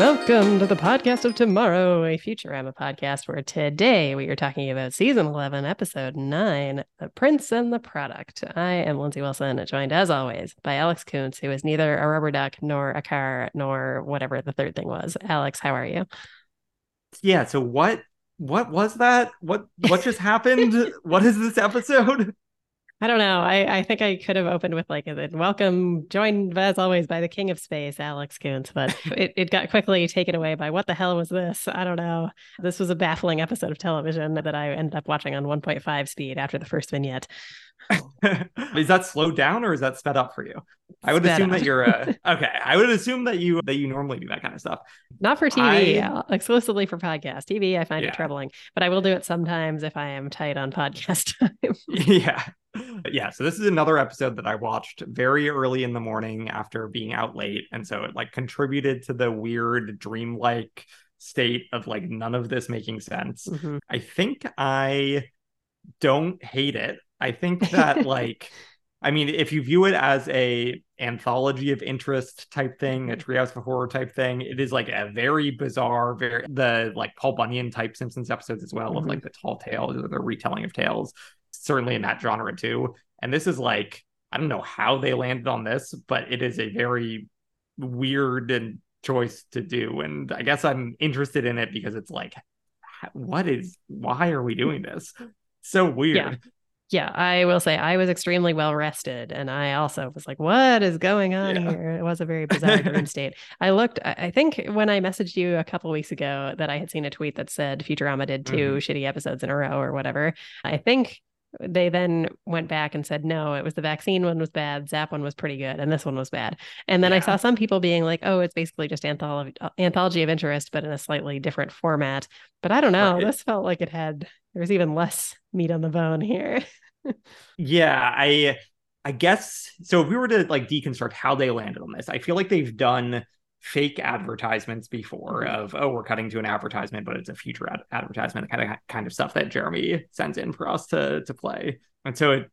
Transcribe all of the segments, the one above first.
Welcome to The Podcast of Tomorrow, a Futurama podcast where today we are talking about Season 11, Episode 9, The Prince and the Product. I am Lindsay Wilson, joined as always by Alex Kuntz, who is neither a rubber duck nor a car nor whatever the third thing was. Alex, how are you? Yeah, so what was that? What just happened? What is this episode? I don't know. I think I could have opened with like a welcome, joined as always by the king of space, Alex Kuntz, but it got quickly taken away by what the hell was this? I don't know. This was a baffling episode of television that I ended up watching on 1.5 speed after the first vignette. Is that slowed down or is that sped up for you? I would assume that you're okay. I would assume that you normally do that kind of stuff. Not for TV, exclusively for podcast. TV, I find it troubling, but I will do it sometimes if I am tight on podcast time. Yeah. So this is another episode that I watched very early in the morning after being out late. And so it like contributed to the weird dreamlike state of like none of this making sense. Mm-hmm. I think I don't hate it. I think that like, I mean, if you view it as a anthology of interest type thing, a Treehouse of Horror type thing, it is like a very bizarre, the like Paul Bunyan type Simpsons episodes as well, mm-hmm. of like the tall tales or the retelling of tales. Certainly in that genre too. And this is like, I don't know how they landed on this, but it is a very weird and choice to do. And I guess I'm interested in it because it's like, why are we doing this? So weird. Yeah, I will say I was extremely well rested. And I also was like, what is going on here? It was a very bizarre dream state. I think when I messaged you a couple weeks ago that I had seen a tweet that said Futurama did 2 shitty episodes in a row or whatever. I think they then went back and said, no, it was the vaccine one was bad, Zap one was pretty good, and this one was bad. And then I saw some people being like, oh, it's basically just anthology of interest, but in a slightly different format. But I don't know. Right. This felt like there was even less meat on the bone here. I guess. So if we were to like deconstruct how they landed on this, I feel like they've done fake advertisements before of, oh, we're cutting to an advertisement, but it's a future advertisement kind of stuff that Jeremy sends in for us to play. And so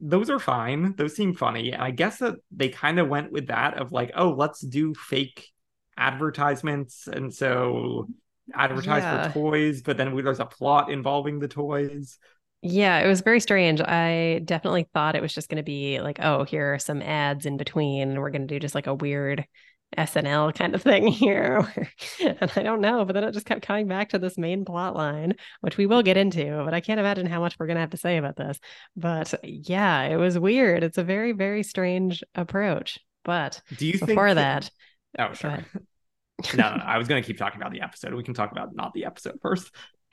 those are fine. Those seem funny. And I guess that they kind of went with that of like, oh, let's do fake advertisements. And so advertise for toys, but then there's a plot involving the toys. Yeah, it was very strange. I definitely thought it was just going to be like, oh, here are some ads in between. We're going to do just like a weird SNL kind of thing here. And I don't know, but then it just kept coming back to this main plot line, which we will get into, but I can't imagine how much we're going to have to say about this. But yeah, it was weird. It's a very, very strange approach. But do you before think that... Oh, sure. No, I was going to keep talking about the episode. We can talk about not the episode first.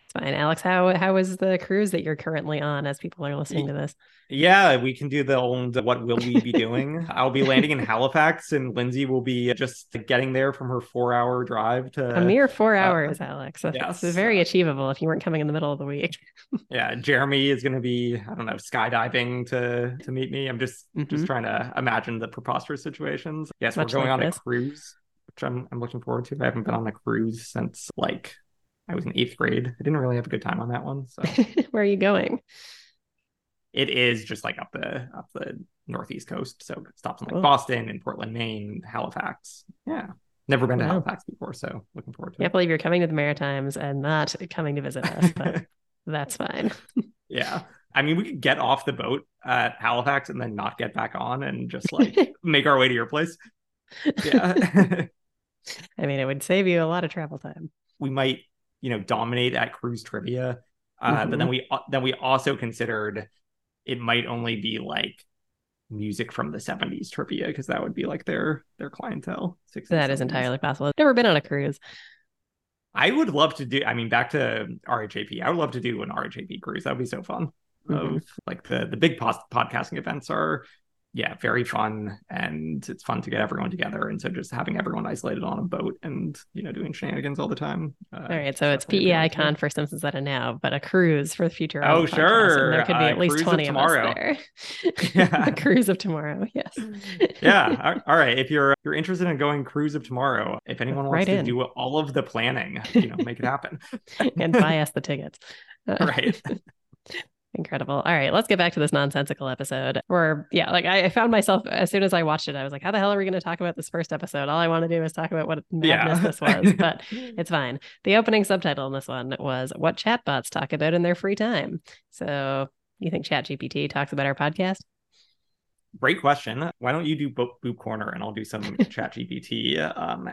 It's fine. Alex, how is the cruise that you're currently on as people are listening to this? Yeah, we can do the old what will we be doing. I'll be landing in Halifax and Lindsay will be just getting there from her 4-hour drive to... A mere 4 hours, Alex. Yes. It's very achievable if you weren't coming in the middle of the week. Yeah, Jeremy is going to be, I don't know, skydiving to meet me. I'm just trying to imagine the preposterous situations. Yes, we're going on a cruise, which I'm looking forward to. I haven't been on a cruise since like I was in 8th grade. I didn't really have a good time on that one. So where are you going? It is just like up the northeast coast. So stops in like Boston and Portland, Maine, Halifax. Yeah. Never been to Halifax before, so looking forward to it. I can't believe you're coming to the Maritimes and not coming to visit us, but that's fine. Yeah. I mean, we could get off the boat at Halifax and then not get back on and just like make our way to your place. Yeah. I mean, it would save you a lot of travel time. We might, dominate at cruise trivia. But then we also considered it might only be like music from the 70s trivia, because that would be like their clientele. That is entirely possible. I've never been on a cruise. I would love to do, back to RHAP, I would love to do an RHAP cruise. That would be so fun. Mm-hmm. Like the big podcasting events are, very fun. And it's fun to get everyone together. And so just having everyone isolated on a boat and, doing shenanigans all the time. All right. So it's PEI con for Simpsons that are now, but a cruise for the future. Oh, sure. And there could be at least 20 of us there. Yeah. The cruise of tomorrow. Yes. Yeah. All right. If you're interested in going cruise of tomorrow, if anyone wants to do all of the planning, make it happen. And buy us the tickets. Right. incredible. All right, let's get back to this nonsensical episode where, yeah, like I found myself, as soon as I watched it, I was like, how the hell are we going to talk about this first episode? All I want to do is talk about what madness this was, but it's fine. The opening subtitle in this one was What Chatbots Talk About in Their Free Time. So you think ChatGPT talks about our podcast? Great question. Why don't you do Boob Corner and I'll do some ChatGPT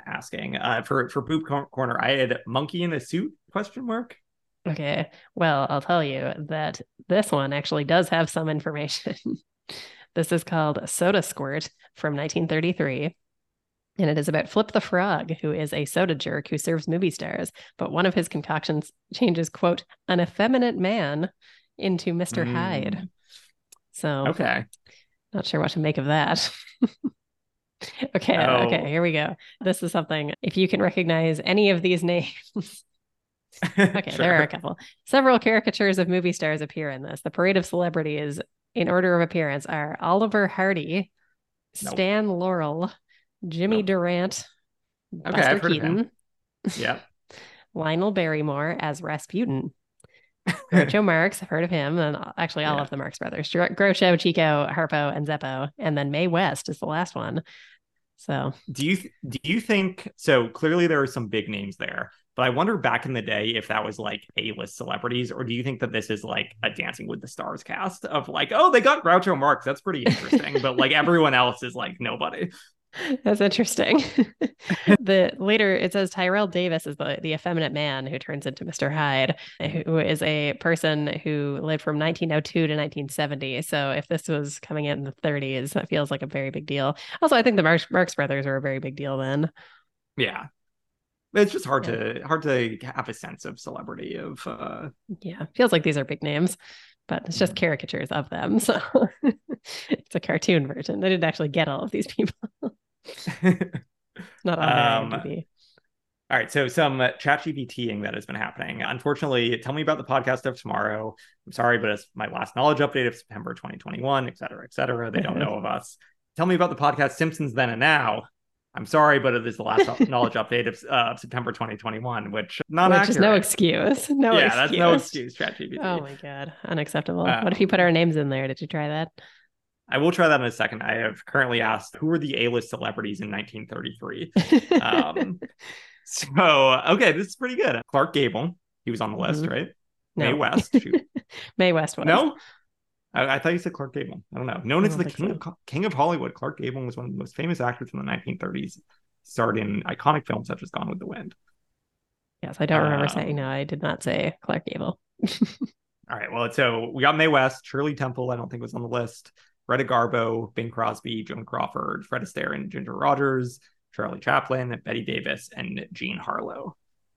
asking. For Boob Corner, I had monkey in a suit question mark. Okay, well, I'll tell you that this one actually does have some information. This is called Soda Squirt from 1933. And it is about Flip the Frog, who is a soda jerk who serves movie stars. But one of his concoctions changes, quote, an effeminate man into Mr. Hyde. So, okay. Not sure what to make of that. Okay, here we go. This is something, if you can recognize any of these names. Okay, sure. There are a couple. Several caricatures of movie stars appear in this. The parade of celebrities in order of appearance are Oliver Hardy, Stan Laurel, Jimmy Durant, Buster Keaton, Lionel Barrymore as Rasputin, Groucho Marx, I've heard of him, and actually all of the Marx Brothers, Groucho, Chico, Harpo, and Zeppo, and then Mae West is the last one. So do you think, so clearly there are some big names there, but I wonder back in the day if that was like A-list celebrities, or do you think that this is like a Dancing with the Stars cast of like, oh, they got Groucho Marx, that's pretty interesting, but like everyone else is like nobody. That's interesting. Later it says Tyrell Davis is the effeminate man who turns into Mr. Hyde, who is a person who lived from 1902 to 1970. So if this was coming out in the 30s, that feels like a very big deal. Also, I think the Marx Brothers were a very big deal then. Yeah. It's just hard to have a sense of celebrity of. Yeah, feels like these are big names, but it's just caricatures of them. So it's a cartoon version. They didn't actually get all of these people. Not on IMDb. All right, so some ChatGPTing that has been happening. Unfortunately, tell me about the podcast of tomorrow. I'm sorry, but it's my last knowledge update of September 2021, et cetera, et cetera. They don't know of us. Tell me about the podcast Simpsons Then and Now. I'm sorry, but it is the last knowledge update of September 2021, which is no excuse. No excuse. That's no excuse, ChatGPT. Oh my God, unacceptable. What if you put our names in there? Did you try that? I will try that in a second. I have currently asked, who were the A-list celebrities in 1933? Okay, this is pretty good. Clark Gable, he was on the list, right? No. Mae West. Mae West was. No? I thought you said Clark Gable. I don't know. Known as the King of Hollywood, Clark Gable was one of the most famous actors in the 1930s. Starred in iconic films such as Gone with the Wind. Yes, I don't remember saying, no, I did not say Clark Gable. All right, well, so we got Mae West, Shirley Temple, I don't think was on the list. Greta Garbo, Bing Crosby, Joan Crawford, Fred Astaire and Ginger Rogers, Charlie Chaplin, Betty Davis, and Jean Harlow.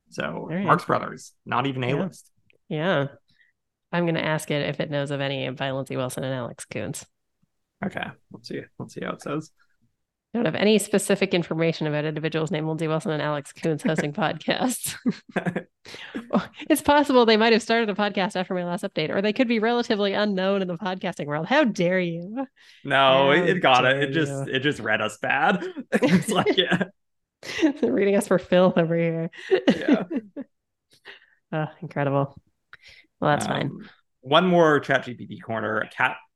So right. Marx Brothers, not even A-list. Yeah. I'm going to ask it if it knows of any by Lindsay Wilson and Alex Kuntz. Okay. Let's see how it says. I don't have any specific information about individuals named Lindsay Wilson and Alex Kuntz hosting podcasts. It's possible they might have started a podcast after my last update, or they could be relatively unknown in the podcasting world. How dare you? No, it got it. It just read us bad. It's like, yeah. They're reading us for filth over here. Yeah. Incredible. Well, that's fine. One more ChatGPT corner.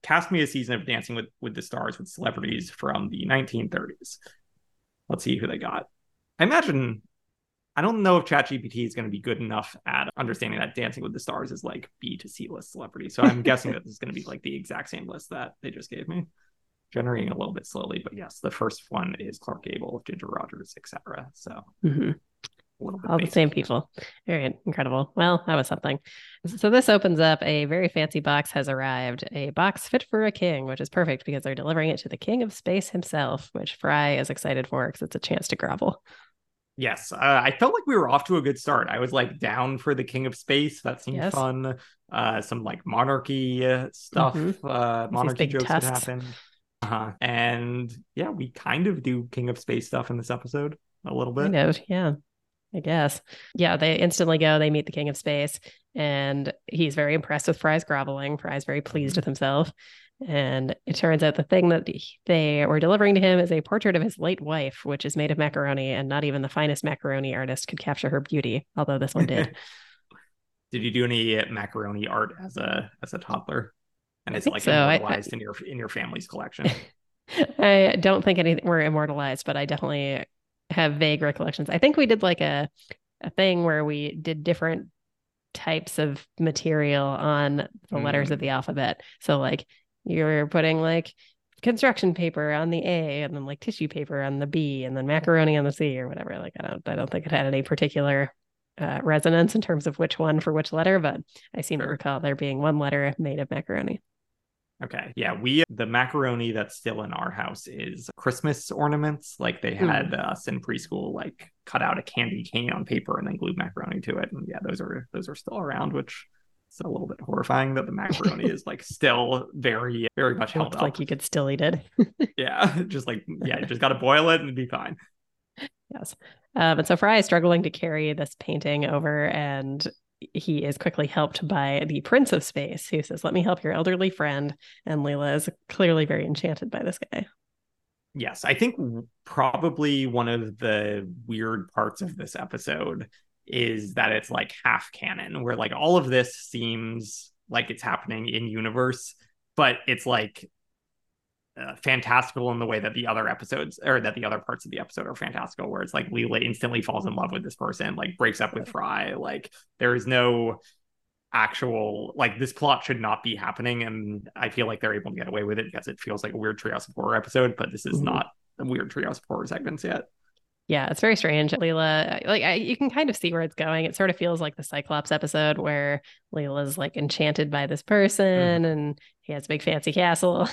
Cast me a season of Dancing with the Stars with celebrities from the 1930s. Let's see who they got. I don't know if ChatGPT is going to be good enough at understanding that Dancing with the Stars is like B to C list celebrities. So I'm guessing that this is going to be like the exact same list that they just gave me. Generating a little bit slowly, but yes, the first one is Clark Gable, Ginger Rogers, etc. So. Mm-hmm. All the same people. All right, incredible. Well, that was something. So this opens up, a very fancy box has arrived, a box fit for a king, which is perfect because they're delivering it to the king of space himself, which Fry is excited for because it's a chance to grovel. Yes, I felt like we were off to a good start. I was like down for the king of space. That seemed fun. Some like monarchy stuff, monarchy jokes that happened. And yeah, we kind of do king of space stuff in this episode a little bit. I guess. Yeah, they instantly go, they meet the king of space, and he's very impressed with Fry's groveling. Fry's very pleased with himself. And it turns out the thing that they were delivering to him is a portrait of his late wife, which is made of macaroni, and not even the finest macaroni artist could capture her beauty, although this one did. Did you do any macaroni art as a toddler? And it's like immortalized in your family's collection. I don't think we're immortalized, but I definitely have vague recollections. I think we did like a thing where we did different types of material on the letters of the alphabet. So like you're putting like construction paper on the A, and then like tissue paper on the B, and then macaroni on the C, or whatever. Like I don't think it had any particular resonance in terms of which one for which letter, but I seem to recall there being one letter made of macaroni. Okay. Yeah. The macaroni that's still in our house is Christmas ornaments. Like they had us in preschool, like cut out a candy cane on paper and then glued macaroni to it. And yeah, those are still around, which is a little bit horrifying that the macaroni is like still very, very much held up. Like you could still eat it. Yeah. You just got to boil it and it'd be fine. Yes. But so Fry is struggling to carry this painting over, and he is quickly helped by the Prince of Space, who says, "Let me help your elderly friend." And Leela is clearly very enchanted by this guy. Yes, I think probably one of the weird parts of this episode is that it's like half canon, where like all of this seems like it's happening in universe, but it's like fantastical in the way that the other episodes, or that the other parts of the episode are fantastical, where it's like Leela instantly falls in love with this person, like breaks up with Fry. Like there is no actual, like this plot should not be happening, and I feel like they're able to get away with it because it feels like a weird Treehouse of Horror episode, but this is not a weird Treehouse of Horror segment yet. Yeah, it's very strange. Leela, like you can kind of see where it's going. It sort of feels like the Cyclops episode where Leela's like enchanted by this person and he has a big fancy castle.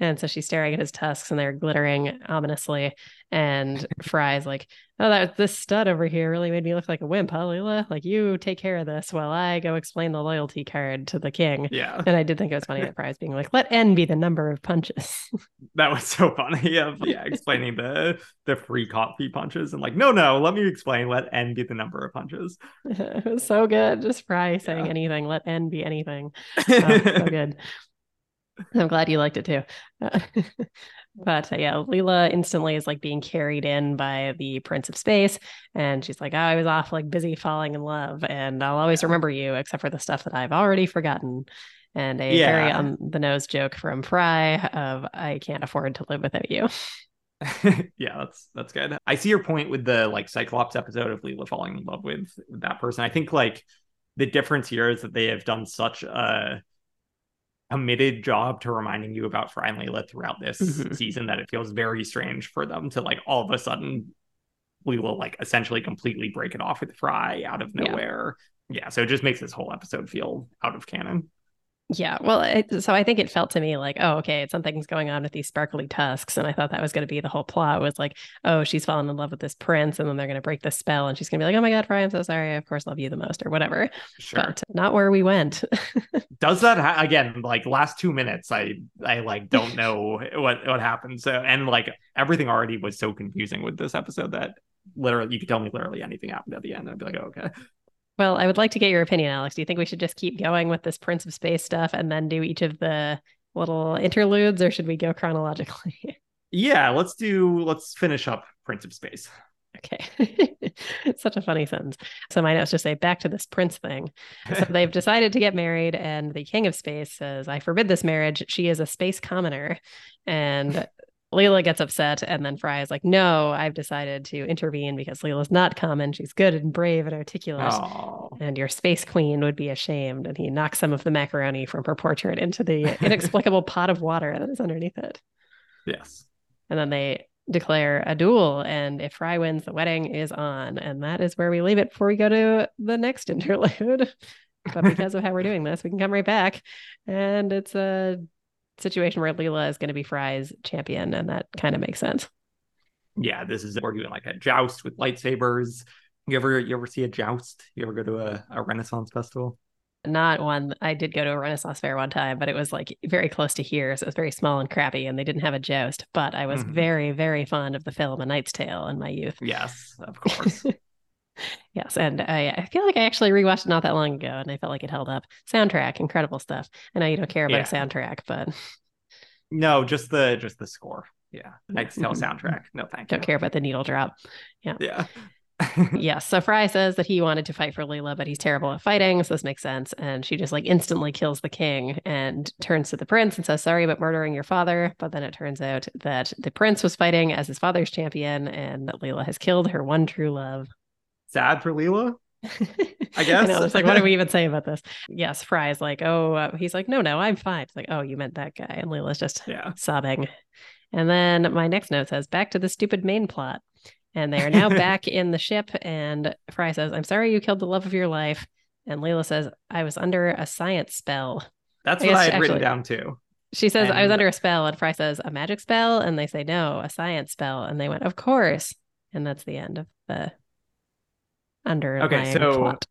And so she's staring at his tusks and they're glittering ominously. And Fry's like, "Oh, this stud over here really made me look like a wimp, huh, Leela? Like you take care of this while I go explain the loyalty card to the king." Yeah. And I did think it was funny that Fry's being like, "Let N be the number of punches." That was so funny. Yeah, explaining the free coffee punches, and like, no, let me explain. Let N be the number of punches. It was so good. Just Fry saying anything. Let N be anything. So good. I'm glad you liked it too. But yeah, Leela instantly is like being carried in by the Prince of Space, and she's like, "Oh, I was off like busy falling in love, and I'll always remember you except for the stuff that I've already forgotten." And a very on the nose joke from Fry of, "I can't afford to live without you." Yeah, that's good. I see your point with the like Cyclops episode of Leela falling in love with that person. I think like the difference here is that they have done such a committed job to reminding you about Fry and Leela throughout this season that it feels very strange for them to like all of a sudden Leela like essentially completely break it off with Fry out of nowhere. Yeah, so it just makes this whole episode feel out of canon. Yeah, well, so I think it felt to me like, oh, okay, something's going on with these sparkly tusks, and I thought that was going to be the whole plot, was like, oh, she's fallen in love with this prince, and then they're going to break the spell, and she's going to be like, "Oh my God, Fry, I'm so sorry. I, of course, love you the most," or whatever. Sure. But not where we went. Does that again? Like last 2 minutes, I like don't know what happened. So, and like everything already was so confusing with this episode that literally you could tell me literally anything happened at the end, and I'd be like, oh, okay. Well, I would like to get your opinion, Alex. Do you think we should just keep going with this Prince of Space stuff and then do each of the little interludes, or should we go chronologically? Yeah, let's finish up Prince of Space. Okay. Such a funny sentence. So my notes just say, back to this prince thing. So they've decided to get married, and the King of Space says, "I forbid this marriage. She is a space commoner." And Leela gets upset, and then Fry is like, "No, I've decided to intervene because Leela's not common. She's good and brave and articulate. Aww. And your space queen would be ashamed." And he knocks some of the macaroni from her portrait into the inexplicable pot of water that is underneath it. Yes. And then they declare a duel, and if Fry wins, the wedding is on. And that is where we leave it before we go to the next interlude. But because of how we're doing this, we can come right back. And it's a situation where Leela is going to be Fry's champion, and that kind of makes sense. Yeah, this is we're doing like a joust with lightsabers. You ever see a joust? You ever go to a Renaissance festival? Not one. I did go to a Renaissance fair one time, but it was like very close to here, so it was very small and crappy, and they didn't have a joust. But I was very, very fond of the film A Knight's Tale in my youth. Yes, of course. Yes, and I feel like I actually rewatched it not that long ago, and I felt like it held up. Soundtrack, incredible stuff. I know you don't care about a soundtrack, but no, just the score. Yeah, Knight's Tale soundtrack. No, thank you. Don't care about the needle drop. Yeah. Yes. So Fry says that he wanted to fight for Leela, but he's terrible at fighting. So this makes sense. And she just like instantly kills the king and turns to the prince and says, sorry about murdering your father. But then it turns out that the prince was fighting as his father's champion and that Leela has killed her one true love. Sad for Leela, I guess. I know, it's like, what do we even say about this? Yes. Fry is like, oh, he's like, no, I'm fine. It's like, oh, you meant that guy. And Leela's just sobbing. And then my next note says, back to the stupid main plot. And they are now back in the ship. And Fry says, I'm sorry you killed the love of your life. And Leela says, I was under a science spell. That's what I had written down too. She says, I was under a spell. And Fry says, a magic spell. And they say, no, a science spell. And they went, of course. And that's the end of the underlying plot.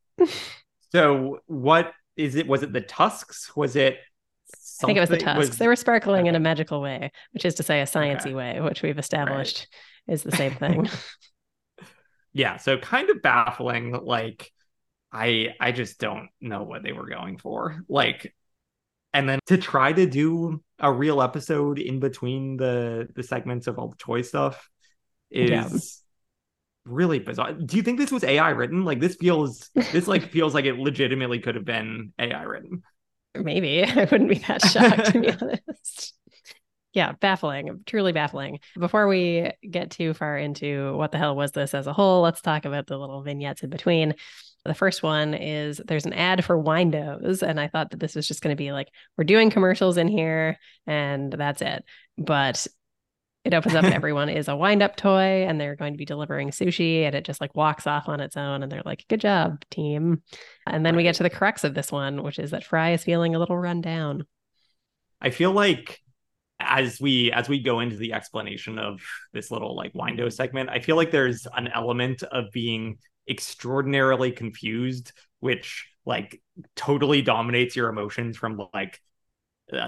So what is it? Was it the tusks? Was it something? I think it was the tusks. They were sparkling in a magical way, which is to say a sciencey way, which we've established is the same thing. Yeah, so kind of baffling. Like, I just don't know what they were going for. Like, and then to try to do a real episode in between the segments of all the toy stuff is really bizarre. Do you think this was AI written? Like, this feels like it legitimately could have been AI written. Maybe. I wouldn't be that shocked, to be honest. Yeah, baffling, truly baffling. Before we get too far into what the hell was this as a whole, let's talk about the little vignettes in between. The first one is there's an ad for Windows, and I thought that this was just going to be like, we're doing commercials in here, and that's it. But it opens up and everyone is a wind-up toy, and they're going to be delivering sushi, and it just like walks off on its own, and they're like, good job, team. And then we get to the crux of this one, which is that Fry is feeling a little run down. I feel like as we go into the explanation of this little like Windo segment, I feel like there's an element of being extraordinarily confused, which like totally dominates your emotions from like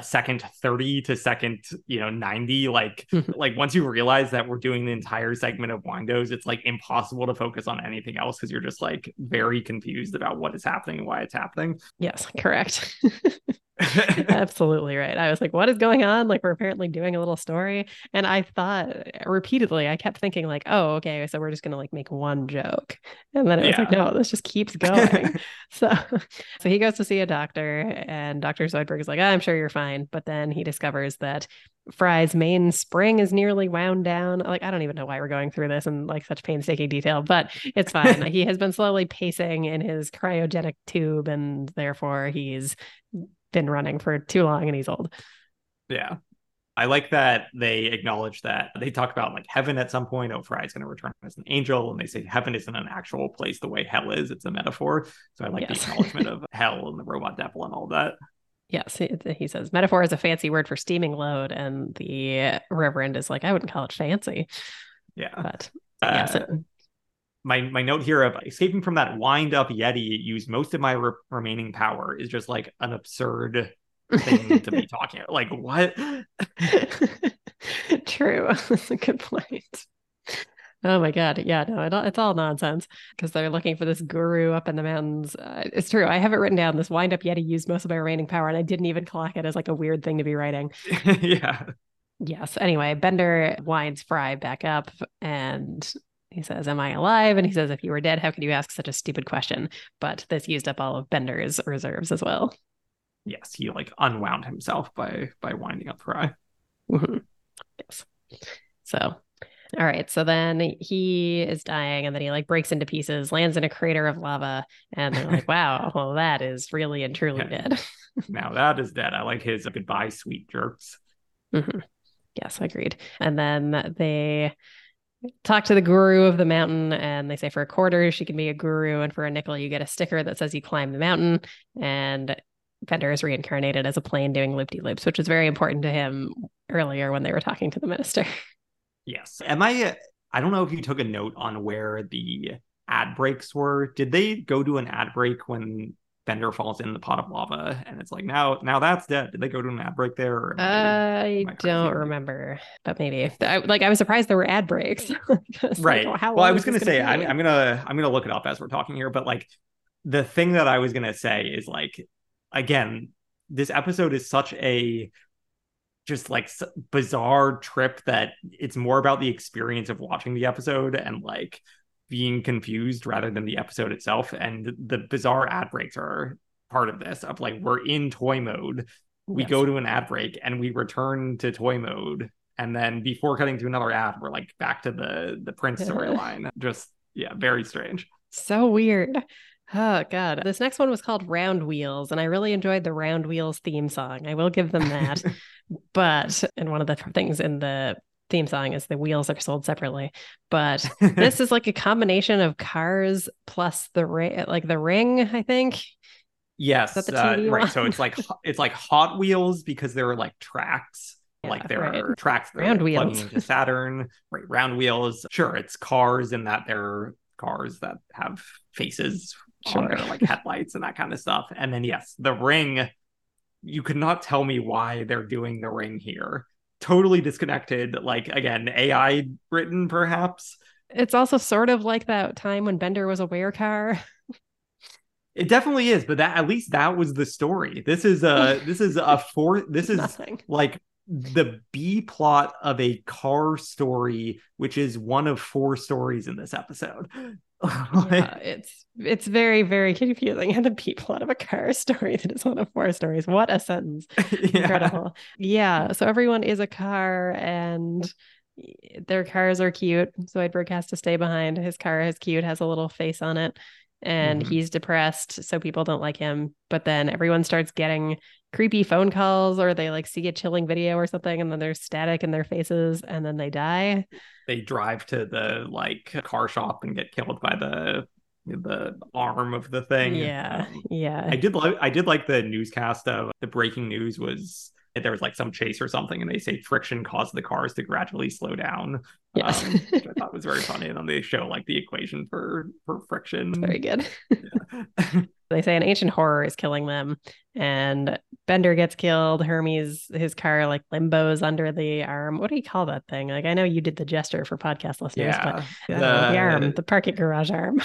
second 30 to second, 90. Like, like once you realize that we're doing the entire segment of Windos, it's like impossible to focus on anything else because you're just like very confused about what is happening and why it's happening. Yes, correct. Absolutely right. I was like, what is going on? Like, we're apparently doing a little story. And I thought repeatedly, I kept thinking like, oh, okay, so we're just going to like make one joke. And then it was like, no, this just keeps going. So he goes to see a doctor, and Dr. Zoidberg is like, I'm sure you're fine. But then he discovers that Fry's main spring is nearly wound down. Like, I don't even know why we're going through this in like such painstaking detail, but it's fine. He has been slowly pacing in his cryogenic tube, and therefore he's been running for too long and he's old. Yeah. I like that they acknowledge that. They talk about like heaven at some point. Oh, Fry's going to return as an angel. And they say heaven isn't an actual place the way hell is. It's a metaphor. So I like the acknowledgement of hell and the robot devil and all that. Yes, he says metaphor is a fancy word for steaming load. And the reverend is like, I wouldn't call it fancy. Yeah. But yes. My note here of escaping from that wind-up Yeti, use most of my remaining power, is just like an absurd thing to be talking about. Like, what? True. That's a good point. Oh my God. Yeah, no, it's all nonsense because they're looking for this guru up in the mountains. It's true. I have it written down. This wind-up Yeti used most of my remaining power, and I didn't even clock it as like a weird thing to be writing. Yeah. Yes. Anyway, Bender winds Fry back up and he says, am I alive? And he says, if you were dead, how could you ask such a stupid question? But this used up all of Bender's reserves as well. Yes, he like unwound himself by winding up Fry. Mm-hmm. Yes. So, all right. So then he is dying, and then he like breaks into pieces, lands in a crater of lava, and they're like, wow, well, that is really and truly dead. Now that is dead. I like his goodbye, sweet jerks. Mm-hmm. Yes, agreed. And then they talk to the guru of the mountain, and they say for $0.25 she can be a guru, and for $0.05 you get a sticker that says you climb the mountain. And Bender is reincarnated as a plane doing loop-de-loops, which is very important to him earlier when they were talking to the minister. Yes. I don't know if you took a note on where the ad breaks were. Did they go to an ad break when Bender falls in the pot of lava and it's like, now that's dead? Did they go to an ad break there? Or I don't remember, but maybe. I was surprised there were ad breaks. Right. Like, well, I was going to say, I'm going to look it up as we're talking here, but like the thing that I was going to say is like, again, this episode is such a just like bizarre trip that it's more about the experience of watching the episode and like being confused rather than the episode itself. And the bizarre ad breaks are part of this, of like, we're in toy mode. We go to an ad break and we return to toy mode. And then before cutting to another ad, we're like back to the Prince storyline. Just, yeah, very strange. So weird. Oh, God. This next one was called Round Wheels, and I really enjoyed the Round Wheels theme song. I will give them that. But, and one of the things in the theme song is the wheels are sold separately. But this is like a combination of Cars plus the Ring, I think. Yes. Right. So it's like Hot Wheels because there are like tracks. Like there are tracks that are plugging into Saturn, right? Round Wheels. Sure, it's Cars in that there are cars that have faces on their like headlights and that kind of stuff. And then yes, the Ring. You could not tell me why they're doing the Ring here. Totally disconnected. Like again, AI written perhaps. It's also sort of like that time when Bender was a werecar. It definitely is, but that at least that was the story. This is nothing. Like the B plot of a car story, which is one of four stories in this episode. Yeah, it's very, very confusing. And the B plot of a car story that is one of four stories. What a sentence. Incredible. Yeah. So everyone is a car and their cars are cute. Zoidberg has to stay behind. His car is cute, has a little face on it. And he's depressed, so people don't like him. But then everyone starts getting creepy phone calls, or they like see a chilling video or something, and then there's static in their faces, and then they die. They drive to the like car shop and get killed by the arm of the thing. Yeah. I did like the newscast of the breaking news was there was like some chase or something, and they say friction caused the cars to gradually slow down. Yes. Which I thought was very funny. And then they show like the equation for friction. That's very good. Yeah. They say an ancient horror is killing them, and Bender gets killed. Hermes, his car like limbos under the arm. What do you call that thing? Like, I know you did the gesture for podcast listeners, but the arm, the parking garage arm.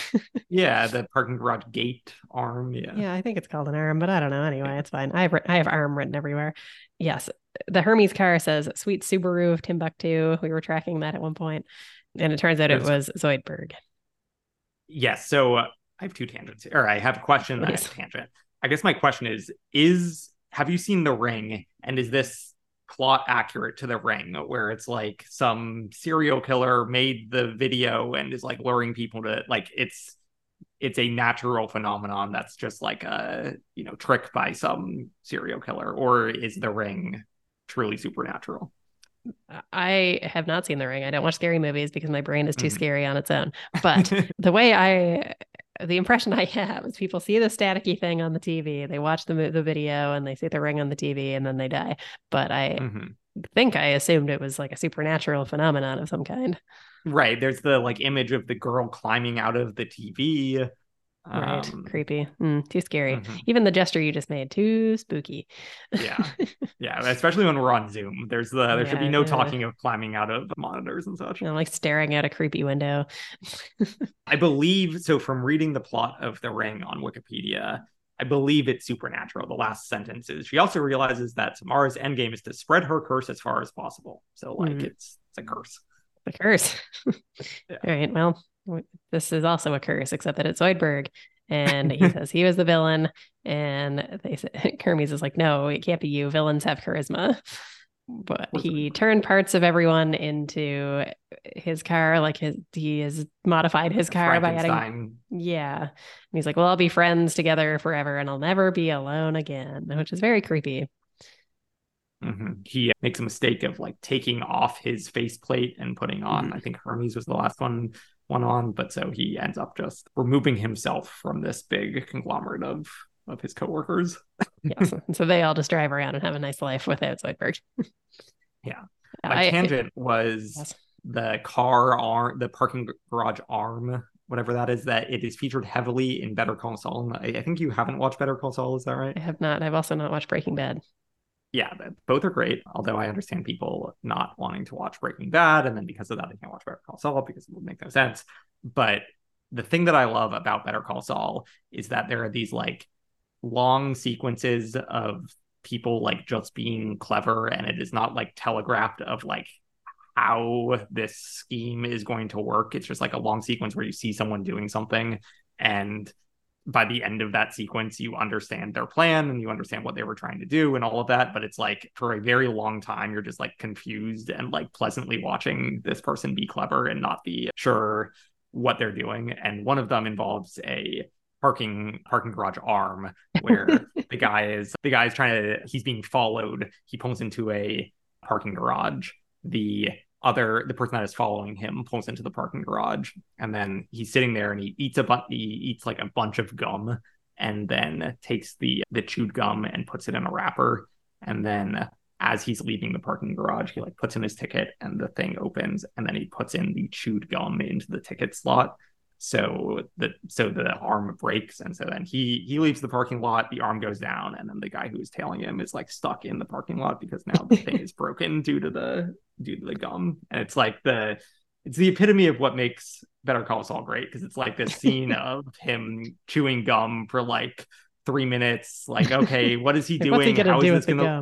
Yeah, the parking garage gate arm. Yeah, I think it's called an arm, but I don't know. Anyway, it's fine. I have arm written everywhere. Yes, the Hermes car says "Sweet Subaru of Timbuktu." We were tracking that at one point, and it turns out it was Zoidberg. Yes, so. I have two tangents, or I have a question that is a tangent. I guess my question is have you seen The Ring? And is this plot accurate to The Ring, where it's like some serial killer made the video and is like luring people to like it's a natural phenomenon that's just like a trick by some serial killer, or is The Ring truly supernatural? I have not seen The Ring. I don't watch scary movies because my brain is too scary on its own. But the impression I have is people see the staticky thing on the TV, they watch the video, and they see the Ring on the TV, and then they die. But I think I assumed it was like a supernatural phenomenon of some kind. Right. There's the like image of the girl climbing out of the TV. Right. Creepy. Too scary. Even the gesture you just made, too spooky. Yeah. Especially when we're on Zoom. There's there should be no talking of climbing out of monitors and such. And like staring at a creepy window. I believe so. From reading the plot of The Ring on Wikipedia, I believe it's supernatural. The last sentence is, she also realizes that Samara's endgame is to spread her curse as far as possible. So like it's a curse. A curse. Yeah. All right. Well. This is also a curse, except that it's Zoidberg, and he says he was the villain, and they say, Hermes is like, no, it can't be you. Villains have charisma. But he turned parts of everyone into his car, like he has modified his car by adding. Yeah. And he's like, well, I'll be friends together forever, and I'll never be alone again, which is very creepy. He makes a mistake of like taking off his faceplate and putting on, I think Hermes was the last one on, but so he ends up just removing himself from this big conglomerate of his coworkers. Yes. And so they all just drive around and have a nice life without Zoidberg. Yeah. My tangent was the car arm, the parking garage arm, whatever that is, that it is featured heavily in Better Call Saul. I think you haven't watched Better Call Saul, is that right? I have not. I've also not watched Breaking Bad. Yeah, both are great, although I understand people not wanting to watch Breaking Bad, and then because of that, they can't watch Better Call Saul because it would make no sense. But the thing that I love about Better Call Saul is that there are these like long sequences of people like just being clever, and it is not like telegraphed of like how this scheme is going to work. It's just like a long sequence where you see someone doing something, and by the end of that sequence, you understand their plan and you understand what they were trying to do and all of that. But it's like for a very long time, you're just like confused and like pleasantly watching this person be clever and not be sure what they're doing. And one of them involves a parking garage arm where the guy is trying to, he's being followed. He pulls into a parking garage. The person that is following him pulls into the parking garage, and then he's sitting there and he eats like a bunch of gum, and then takes the chewed gum and puts it in a wrapper. And then as he's leaving the parking garage, he like puts in his ticket and the thing opens, and then he puts in the chewed gum into the ticket slot. So the arm breaks, and so then he leaves the parking lot, the arm goes down, and then the guy who is tailing him is like stuck in the parking lot because now the thing is broken due to the gum. And it's like it's the epitome of what makes Better Call Saul great, because it's like this scene of him chewing gum for like 3 minutes, like, okay, what is he doing?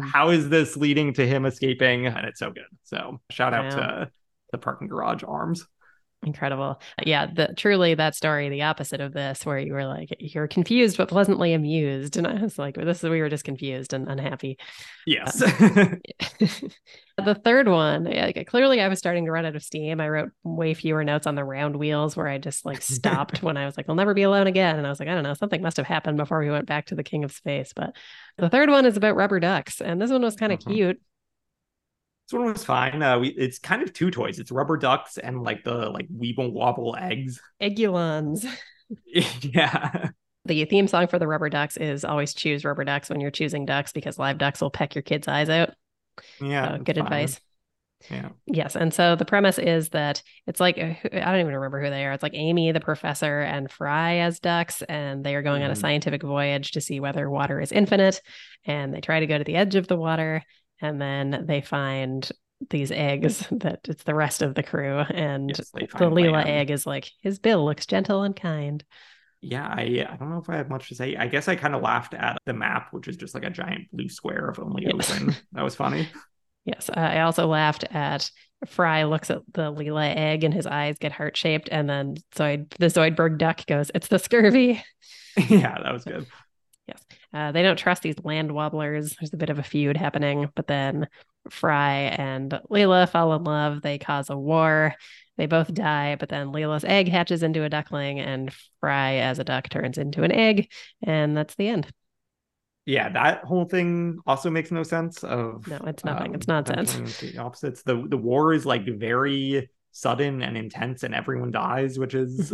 How is this leading to him escaping? And it's so good. So shout out to the parking garage arms. Incredible. Yeah, truly that story, the opposite of this, where you were like, you're confused but pleasantly amused. And I was like, we were just confused and unhappy. Yes. The third one, clearly I was starting to run out of steam. I wrote way fewer notes on the Round Wheels, where I just like stopped when I was like, I'll never be alone again. And I was like, I don't know, something must have happened before we went back to the King of Space. But the third one is about rubber ducks. And this one was kind of cute. This one was fine. It's kind of two toys. It's rubber ducks and like the weeble wobble eggs. Eggulons. Yeah. The theme song for the rubber ducks is always choose rubber ducks when you're choosing ducks, because live ducks will peck your kids' eyes out. Yeah. So good advice. Yeah. Yes. And so the premise is that it's like, I don't even remember who they are. It's like Amy, the professor, and Fry as ducks. And they are going on a scientific voyage to see whether water is infinite. And they try to go to the edge of the water. And then they find these eggs that it's the rest of the crew. And yes, the Leela egg is like, his bill looks gentle and kind. Yeah, I don't know if I have much to say. I guess I kind of laughed at the map, which is just like a giant blue square of only ocean. That was funny. Yes, I also laughed at Fry looks at the Leela egg and his eyes get heart-shaped. And then the Zoidberg duck goes, it's the scurvy. Yeah, that was good. Yes. They don't trust these land wobblers. There's a bit of a feud happening, but then Fry and Leela fall in love. They cause a war. They both die, but then Leela's egg hatches into a duckling, and Fry as a duck turns into an egg. And that's the end. Yeah, that whole thing also makes no sense. No, it's nothing. It's nonsense. The opposites. The war is like very sudden and intense, and everyone dies, which is...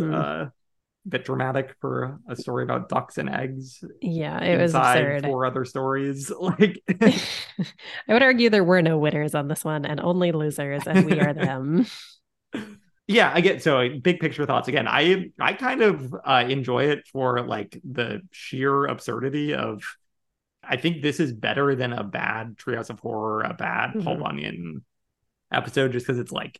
bit dramatic for a story about ducks and eggs. Yeah, it was absurd. Four other stories. Like, I would argue there were no winners on this one, and only losers, and we are them. Yeah, I get so big picture thoughts again. I kind of enjoy it for like the sheer absurdity of. I think this is better than a bad Treehouse of Horror, a bad Paul Bunyan episode, just because it's like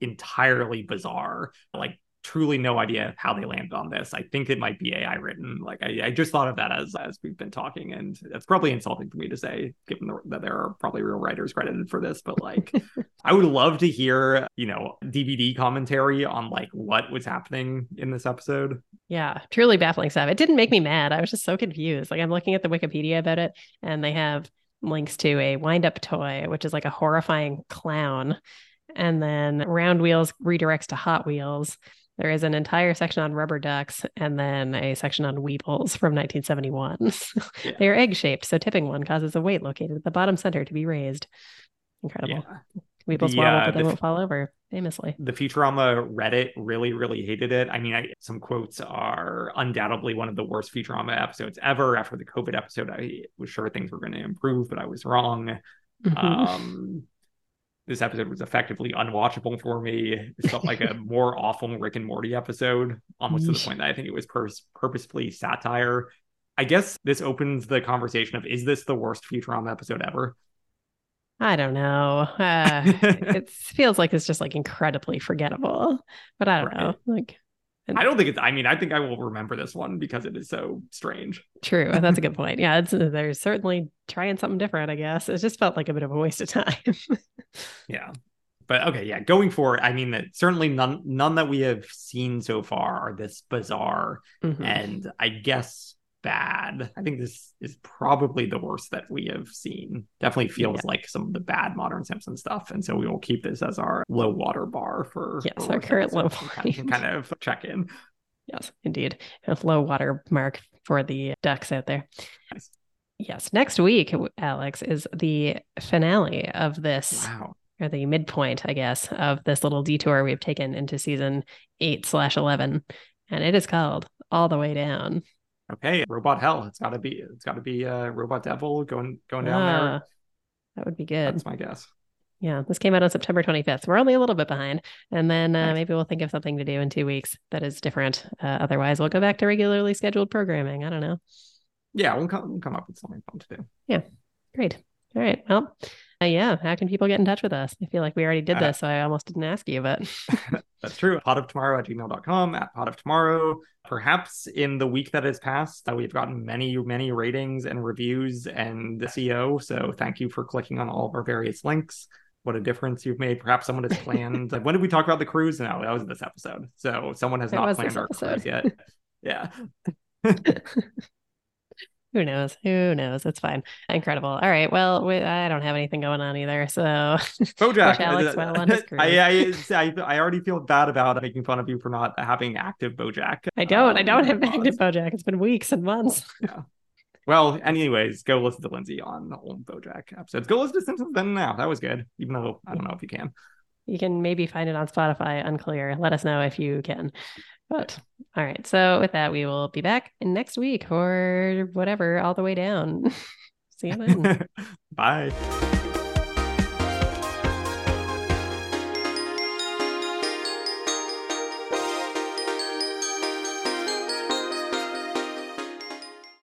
entirely bizarre, like. Truly no idea how they landed on this. I think it might be AI written. Like I just thought of that as we've been talking, and that's probably insulting for me to say, given that there are probably real writers credited for this. But like, I would love to hear, DVD commentary on like what was happening in this episode. Yeah, truly baffling stuff. It didn't make me mad. I was just so confused. Like I'm looking at the Wikipedia about it, and they have links to a wind-up toy, which is like a horrifying clown, and then Round Wheels redirects to Hot Wheels. There is an entire section on rubber ducks, and then a section on Weebles from 1971. Yeah. They are egg-shaped, so tipping one causes a weight located at the bottom center to be raised. Incredible. Yeah. Weebles wobble, but they won't fall over, famously. The Futurama Reddit really, really hated it. I mean, some quotes are undoubtedly one of the worst Futurama episodes ever. After the COVID episode, I was sure things were going to improve, but I was wrong. This episode was effectively unwatchable for me. It felt like a more awful Rick and Morty episode, almost to the point that I think it was purposefully satire. I guess this opens the conversation of, is this the worst Futurama episode ever? I don't know. It feels like it's just like incredibly forgettable, but I don't know. Like, I don't think it's, I think I will remember this one because it is so strange. True. That's a good point. Yeah. They're certainly trying something different, I guess. It just felt like a bit of a waste of time. Yeah. But okay, yeah, going forward, I mean, that certainly none that we have seen so far are this bizarre and I guess bad. I think this is probably the worst that we have seen. Definitely feels like some of the bad modern Simpson stuff. And so we will keep this as our low water bar for our current low kind of check in. Yes, indeed. A low water mark for the ducks out there. Nice. Yes. Next week, Alex, is the finale of this. Wow. Or the midpoint, I guess, of this little detour we've taken into season 8/11. And it is called All the Way Down. Okay. Robot hell. It's gotta be Robot Devil going down there. That would be good. That's my guess. Yeah. This came out on September 25th. We're only a little bit behind. And then maybe we'll think of something to do in 2 weeks that is different. Otherwise we'll go back to regularly scheduled programming. I don't know. Yeah. We'll come up with something fun to do. Yeah. Great. All right. Well, how can people get in touch with us? I feel like we already did this, so I almost didn't ask you, but... That's true. podoftomorrow@gmail.com, @podoftomorrow. Perhaps in the week that has passed, we've gotten many, many ratings and reviews and SEO, so thank you for clicking on all of our various links. What a difference you've made. Perhaps someone has planned... When did we talk about the cruise? No, that was in this episode. So someone has not planned our cruise yet. Yeah. Who knows? It's fine. Incredible. All right. Well, I don't have anything going on either. So BoJack, Alex well on his cruise. I already feel bad about making fun of you for not having active BoJack. I don't have active BoJack. It's been weeks and months. Yeah. Well, anyways, go listen to Lindsay on the old BoJack episodes. Go listen to Simpsons Then and Now. That was good. Even though I don't know if you can. You can maybe find it on Spotify. Unclear. Let us know if you can. But all right. So with that, we will be back next week or whatever, all the way down. See you then. Bye.